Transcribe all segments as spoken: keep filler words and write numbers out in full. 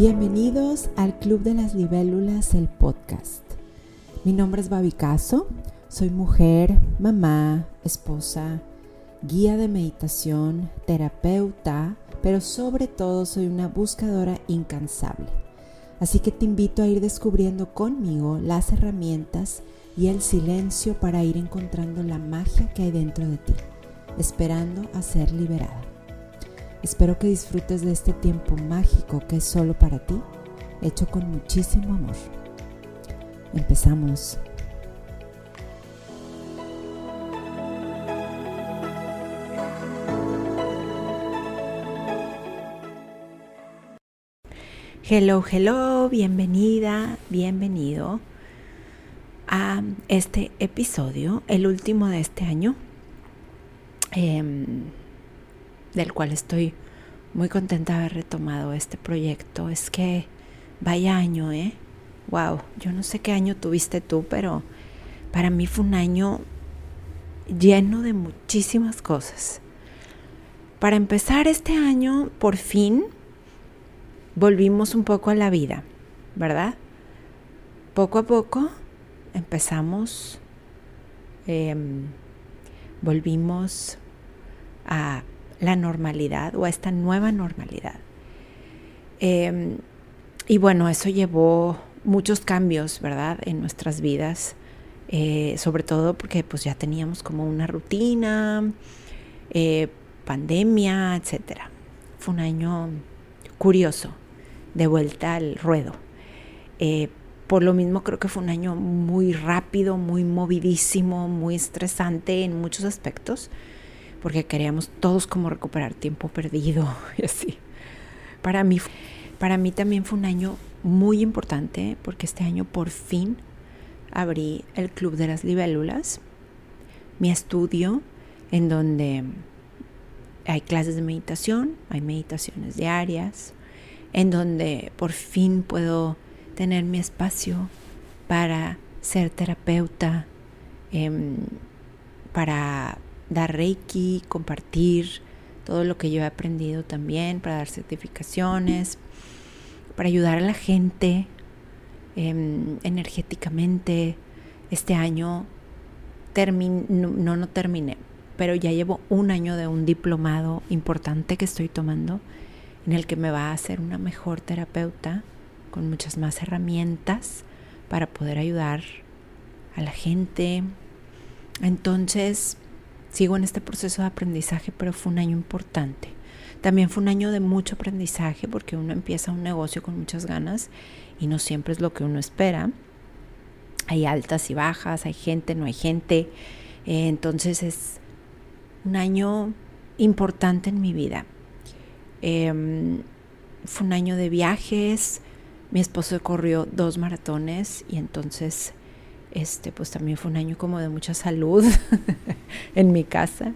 Bienvenidos al Club de las Libélulas, el podcast. Mi nombre es Babi Caso, soy mujer, mamá, esposa, guía de meditación, terapeuta, pero sobre todo soy una buscadora incansable. Así que te invito a ir descubriendo conmigo las herramientas y el silencio para ir encontrando la magia que hay dentro de ti, esperando a ser liberada. Espero que disfrutes de este tiempo mágico que es solo para ti, hecho con muchísimo amor. Empezamos. Hello, hello, bienvenida, bienvenido a este episodio, el último de este año. Eh, del cual estoy muy contenta de haber retomado este proyecto. Es que vaya año, ¿eh? Wow, yo no sé qué año tuviste tú, pero para mí fue un año lleno de muchísimas cosas. Para empezar este año, por fin, volvimos un poco a la vida, ¿verdad? Poco a poco empezamos, eh, volvimos a la normalidad o a esta nueva normalidad. Eh, y bueno, eso llevó muchos cambios, ¿verdad? En nuestras vidas, eh, sobre todo porque pues ya teníamos como una rutina, eh, pandemia, etcétera. Fue un año curioso, de vuelta al ruedo. Eh, por lo mismo creo que fue un año muy rápido, muy movidísimo, muy estresante en muchos aspectos, porque queríamos todos como recuperar tiempo perdido y así. Para mí, para mí también fue un año muy importante, porque este año por fin abrí el Club de las Libélulas, mi estudio, en donde hay clases de meditación, hay meditaciones diarias, en donde por fin puedo tener mi espacio para ser terapeuta, eh, para dar reiki, compartir todo lo que yo he aprendido también, para dar certificaciones, para ayudar a la gente eh, energéticamente. Este año termin- no, no, no terminé, pero ya llevo un año de un diplomado importante que estoy tomando, en el que me va a hacer una mejor terapeuta con muchas más herramientas para poder ayudar a la gente. Entonces, sigo en este proceso de aprendizaje, pero fue un año importante. También fue un año de mucho aprendizaje, porque uno empieza un negocio con muchas ganas y no siempre es lo que uno espera. Hay altas y bajas, hay gente, no hay gente. Eh, entonces es un año importante en mi vida. Eh, fue un año de viajes. Mi esposo corrió dos maratones y entonces... Este, pues también fue un año como de mucha salud en mi casa.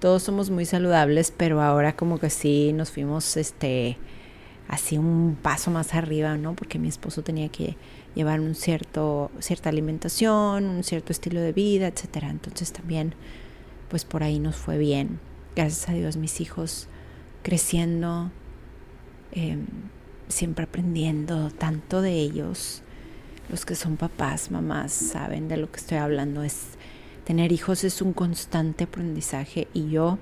Todos somos muy saludables, pero ahora como que sí nos fuimos este, así un paso más arriba, ¿no? Porque mi esposo tenía que llevar un cierto, cierta alimentación, un cierto estilo de vida, etcétera. Entonces también, pues por ahí nos fue bien. Gracias a Dios, mis hijos creciendo, eh, siempre aprendiendo tanto de ellos. Los que son papás, mamás, saben de lo que estoy hablando. Es, tener hijos es un constante aprendizaje, y yo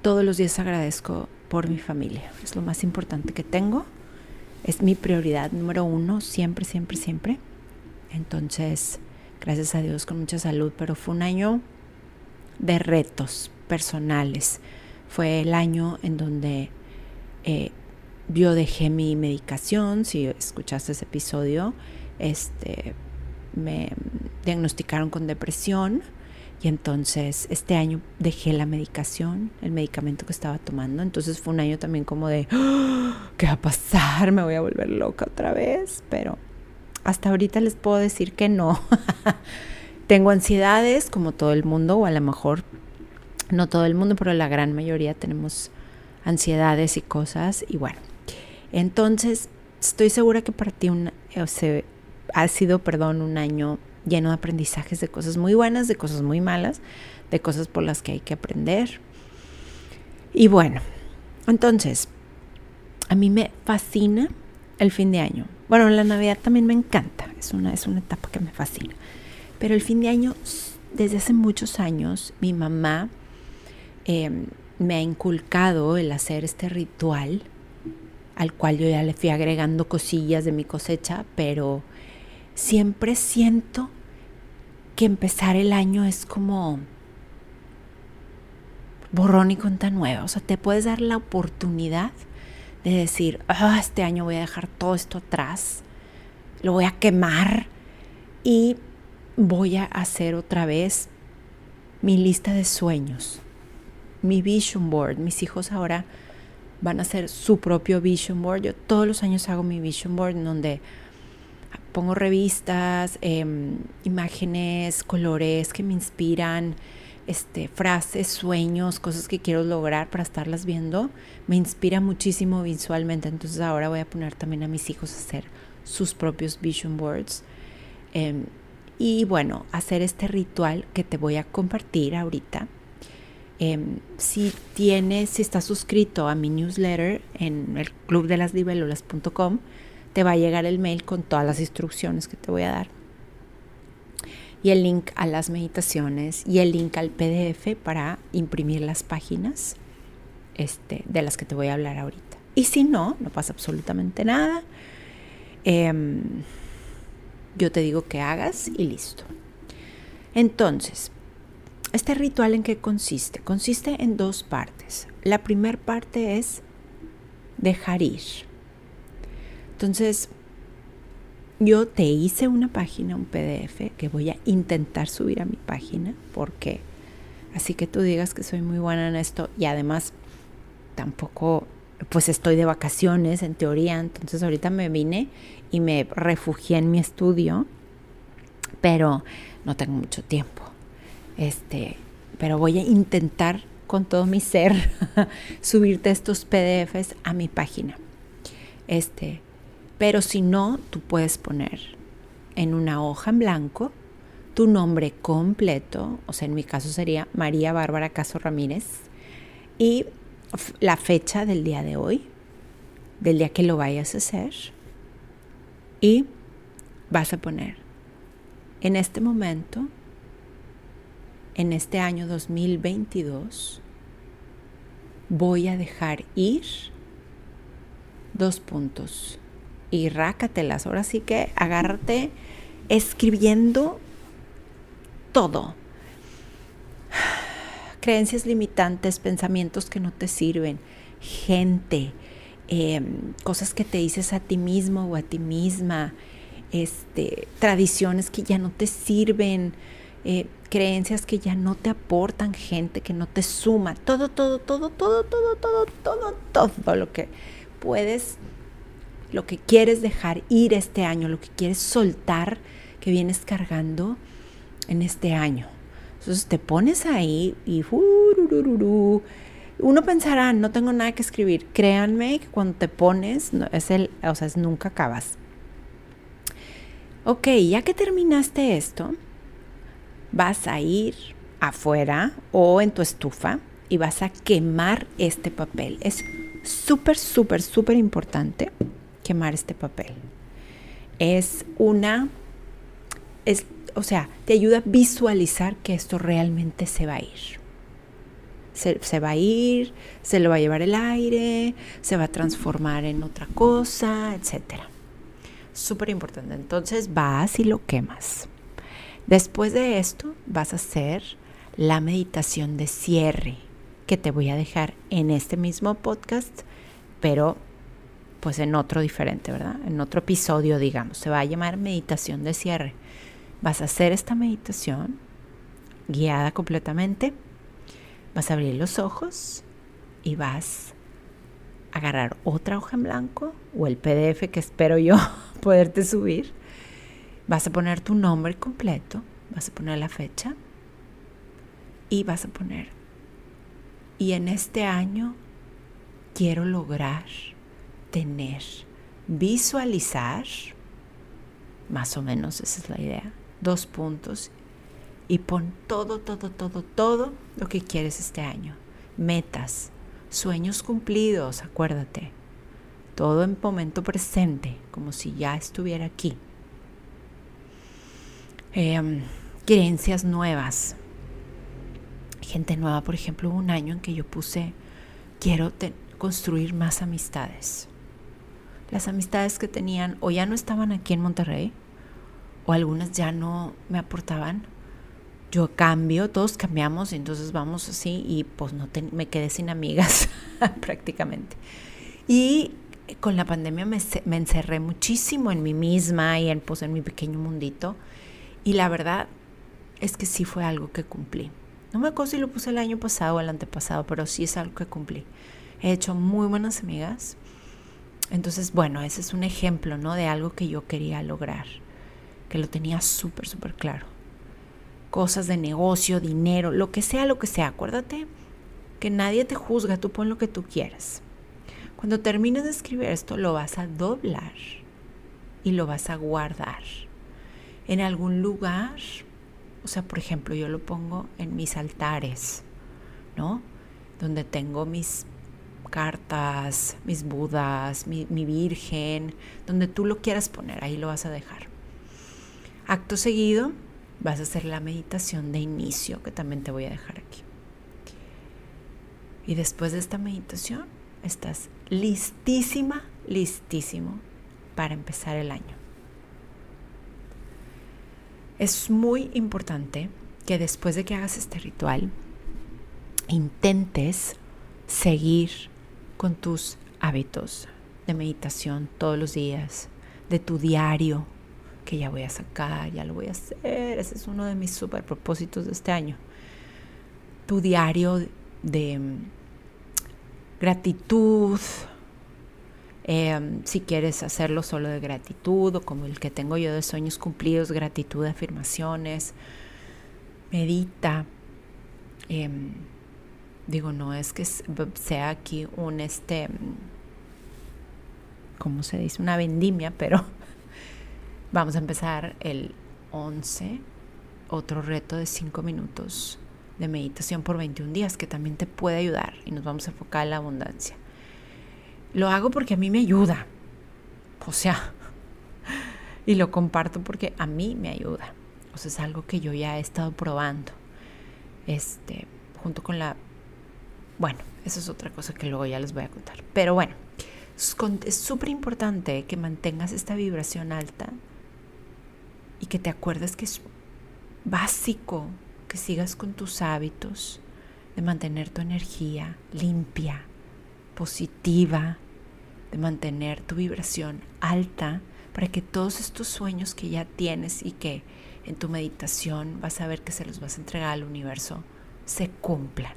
todos los días agradezco por mi familia. Es lo más importante que tengo. Es mi prioridad número uno, siempre, siempre, siempre. Entonces, gracias a Dios, con mucha salud. Pero fue un año de retos personales. Fue el año en donde eh, yo dejé mi medicación. Si escuchaste ese episodio... Este, me diagnosticaron con depresión, y entonces este año dejé la medicación, el medicamento que estaba tomando. Entonces fue un año también como de ¡oh! ¿Qué va a pasar? ¿Me voy a volver loca otra vez? Pero hasta ahorita les puedo decir que no. Tengo ansiedades como todo el mundo, o a lo mejor no todo el mundo, pero la gran mayoría tenemos ansiedades y cosas. Y bueno, entonces estoy segura que para ti una, o sea, ha sido, perdón, un año lleno de aprendizajes, de cosas muy buenas, de cosas muy malas, de cosas por las que hay que aprender. Y bueno, entonces, a mí me fascina el fin de año. Bueno, la Navidad también me encanta, es una, es una etapa que me fascina. Pero el fin de año, desde hace muchos años, mi mamá eh, me ha inculcado el hacer este ritual, al cual yo ya le fui agregando cosillas de mi cosecha, pero siempre siento que empezar el año es como borrón y cuenta nueva. O sea, te puedes dar la oportunidad de decir, oh, este año voy a dejar todo esto atrás, lo voy a quemar y voy a hacer otra vez mi lista de sueños, mi vision board. Mis hijos ahora van a hacer su propio vision board. Yo todos los años hago mi vision board en donde pongo revistas, eh, imágenes, colores que me inspiran, este, frases, sueños, cosas que quiero lograr para estarlas viendo. Me inspira muchísimo visualmente. Entonces ahora voy a poner también a mis hijos a hacer sus propios vision boards. Eh, y bueno, hacer este ritual que te voy a compartir ahorita. Eh, si tienes, si estás suscrito a mi newsletter en el club de las libélulas punto com, te va a llegar el mail con todas las instrucciones que te voy a dar y el link a las meditaciones y el link al P D F para imprimir las páginas este, de las que te voy a hablar ahorita. Y si no, no pasa absolutamente nada. Eh, yo te digo que hagas y listo. Entonces, ¿este ritual en qué consiste? Consiste en dos partes. La primera parte es dejar ir. Entonces, yo te hice una página, un P D F, que voy a intentar subir a mi página, porque así que tú digas que soy muy buena en esto y además tampoco, pues estoy de vacaciones en teoría, entonces ahorita me vine y me refugié en mi estudio, pero no tengo mucho tiempo. Este, pero voy a intentar con todo mi ser subirte estos P D Fs a mi página. Este, pero si no, tú puedes poner en una hoja en blanco tu nombre completo, o sea, en mi caso sería María Bárbara Caso Ramírez, y f- la fecha del día de hoy, del día que lo vayas a hacer, y vas a poner en este momento, en este año dos mil veintidós, voy a dejar ir, dos puntos, y rácatelas. Ahora sí que agárrate escribiendo todo. Creencias limitantes, pensamientos que no te sirven, gente, eh, cosas que te dices a ti mismo o a ti misma, este, tradiciones que ya no te sirven, Eh, creencias que ya no te aportan, gente que no te suma, todo, todo, todo, todo, todo, todo, todo, todo lo que puedes, lo que quieres dejar ir este año, lo que quieres soltar que vienes cargando en este año. Entonces te pones ahí y uno pensará, no tengo nada que escribir. Créanme que cuando te pones, no, es el, o sea, es nunca acabas. Ok, ya que terminaste esto, vas a ir afuera o en tu estufa y vas a quemar este papel. Es súper, súper, súper importante quemar este papel. Es una, es, o sea, te ayuda a visualizar que esto realmente se va a ir. Se, se va a ir, se lo va a llevar el aire, se va a transformar en otra cosa, etcétera. Súper importante. Entonces vas y lo quemas. Después de esto vas a hacer la meditación de cierre que te voy a dejar en este mismo podcast, pero pues en otro diferente, ¿verdad? En otro episodio, digamos, se va a llamar meditación de cierre. Vas a hacer esta meditación guiada completamente, vas a abrir los ojos y vas a agarrar otra hoja en blanco o el P D F que espero yo poderte subir. Vas a poner tu nombre completo, vas a poner la fecha y vas a poner, y en este año quiero lograr tener, visualizar, más o menos esa es la idea, dos puntos, y pon todo, todo, todo, todo lo que quieres este año. Metas, sueños cumplidos, acuérdate, todo en momento presente, como si ya estuviera aquí. Eh, creencias nuevas, gente nueva. Por ejemplo, hubo un año en que yo puse, quiero te- construir más amistades. Las amistades que tenían o ya no estaban aquí en Monterrey, o algunas ya no me aportaban. Yo cambio, todos cambiamos, entonces vamos así y pues no te- me quedé sin amigas prácticamente. Y con la pandemia me, me encerré muchísimo en mí misma y en, pues, en mi pequeño mundito. Y la verdad es que sí fue algo que cumplí. No me acuerdo si lo puse el año pasado o el antepasado, pero sí es algo que cumplí. He hecho muy buenas amigas. Entonces, bueno, ese es un ejemplo, ¿no?, de algo que yo quería lograr, que lo tenía súper, súper claro. Cosas de negocio, dinero, lo que sea, lo que sea. Acuérdate que nadie te juzga, tú pon lo que tú quieras. Cuando termines de escribir esto, lo vas a doblar y lo vas a guardar en algún lugar. O sea, por ejemplo, yo lo pongo en mis altares, ¿no?, donde tengo mis cartas, mis budas, mi, mi virgen, donde tú lo quieras poner, ahí lo vas a dejar. Acto seguido, vas a hacer la meditación de inicio, que también te voy a dejar aquí. Y después de esta meditación, estás listísima, listísimo para empezar el año. Es muy importante que después de que hagas este ritual, intentes seguir con tus hábitos de meditación todos los días, de tu diario, que ya voy a sacar, ya lo voy a hacer. Ese es uno de mis super propósitos de este año. Tu diario de gratitud, eh, si quieres hacerlo solo de gratitud o como el que tengo yo de sueños cumplidos, gratitud, afirmaciones, medita. Eh, digo, no es que sea aquí un este, ¿cómo se dice? Una vendimia, pero vamos a empezar el once, otro reto de cinco minutos. De meditación por veintiún días, que también te puede ayudar, y nos vamos a enfocar en la abundancia. Lo hago porque a mí me ayuda, o sea, y lo comparto porque a mí me ayuda. O sea, es algo que yo ya he estado probando, este, junto con la, bueno, eso es otra cosa que luego ya les voy a contar. Pero bueno, es súper importante que mantengas esta vibración alta y que te acuerdes que es básico que sigas con tus hábitos de mantener tu energía limpia, positiva, de mantener tu vibración alta, para que todos estos sueños que ya tienes y que en tu meditación vas a ver que se los vas a entregar al universo, se cumplan.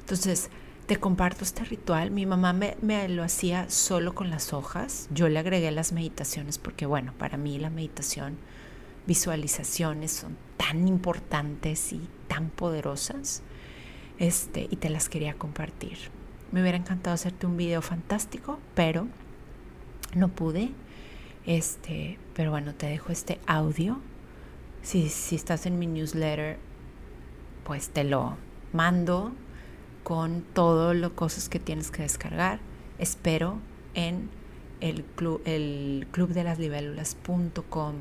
Entonces, te comparto este ritual. Mi mamá me, me lo hacía solo con las hojas. Yo le agregué las meditaciones porque, bueno, para mí la meditación, visualizaciones son tan importantes y tan poderosas, este, y te las quería compartir. Me hubiera encantado hacerte un video fantástico, pero no pude. Este, pero bueno, te dejo este audio. Si, si estás en mi newsletter, pues te lo mando con todas las cosas que tienes que descargar. Espero en el club, el club de las libélulas punto com,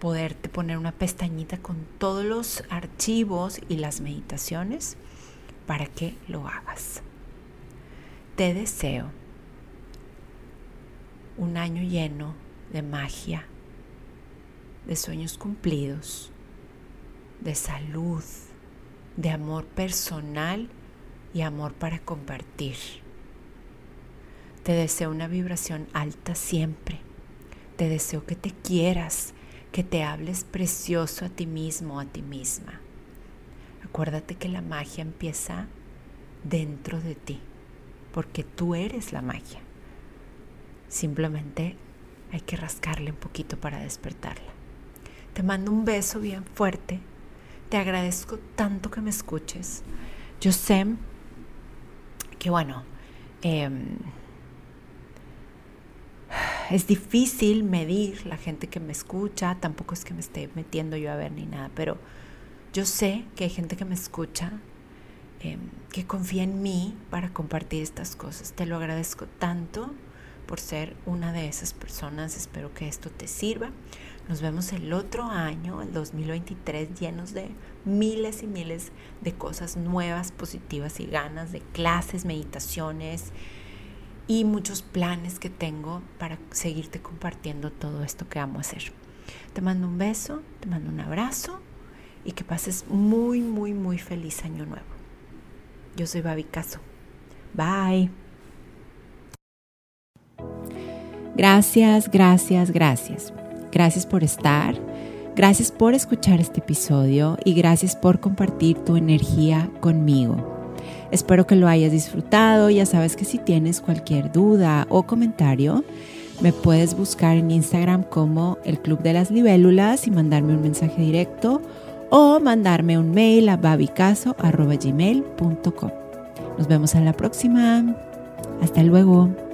poderte poner una pestañita con todos los archivos y las meditaciones para que lo hagas. Te deseo un año lleno de magia, de sueños cumplidos, de salud, de amor personal y amor para compartir. Te deseo una vibración alta siempre. Te deseo que te quieras, que te hables precioso a ti mismo, a ti misma. Acuérdate que la magia empieza dentro de ti, porque tú eres la magia. Simplemente hay que rascarle un poquito para despertarla. Te mando un beso bien fuerte. Te agradezco tanto que me escuches. Yo sé que, bueno, eh, es difícil medir la gente que me escucha, tampoco es que me esté metiendo yo a ver ni nada, pero yo sé que hay gente que me escucha eh, que confía en mí para compartir estas cosas. Te lo agradezco tanto por ser una de esas personas. Espero que esto te sirva. Nos vemos el otro año, el dos mil veintitrés, llenos de miles y miles de cosas nuevas, positivas y ganas de clases, meditaciones y muchos planes que tengo para seguirte compartiendo todo esto que amo hacer. Te mando un beso, te mando un abrazo y que pases muy, muy, muy feliz año nuevo. Yo soy Babi Caso. Bye. Gracias, gracias, gracias. Gracias por estar, gracias por escuchar este episodio y gracias por compartir tu energía conmigo. Espero que lo hayas disfrutado. Ya sabes que si tienes cualquier duda o comentario, me puedes buscar en Instagram como El Club de las Libélulas y mandarme un mensaje directo o mandarme un mail a babicaso arroba gmail punto com. Nos vemos en la próxima. Hasta luego.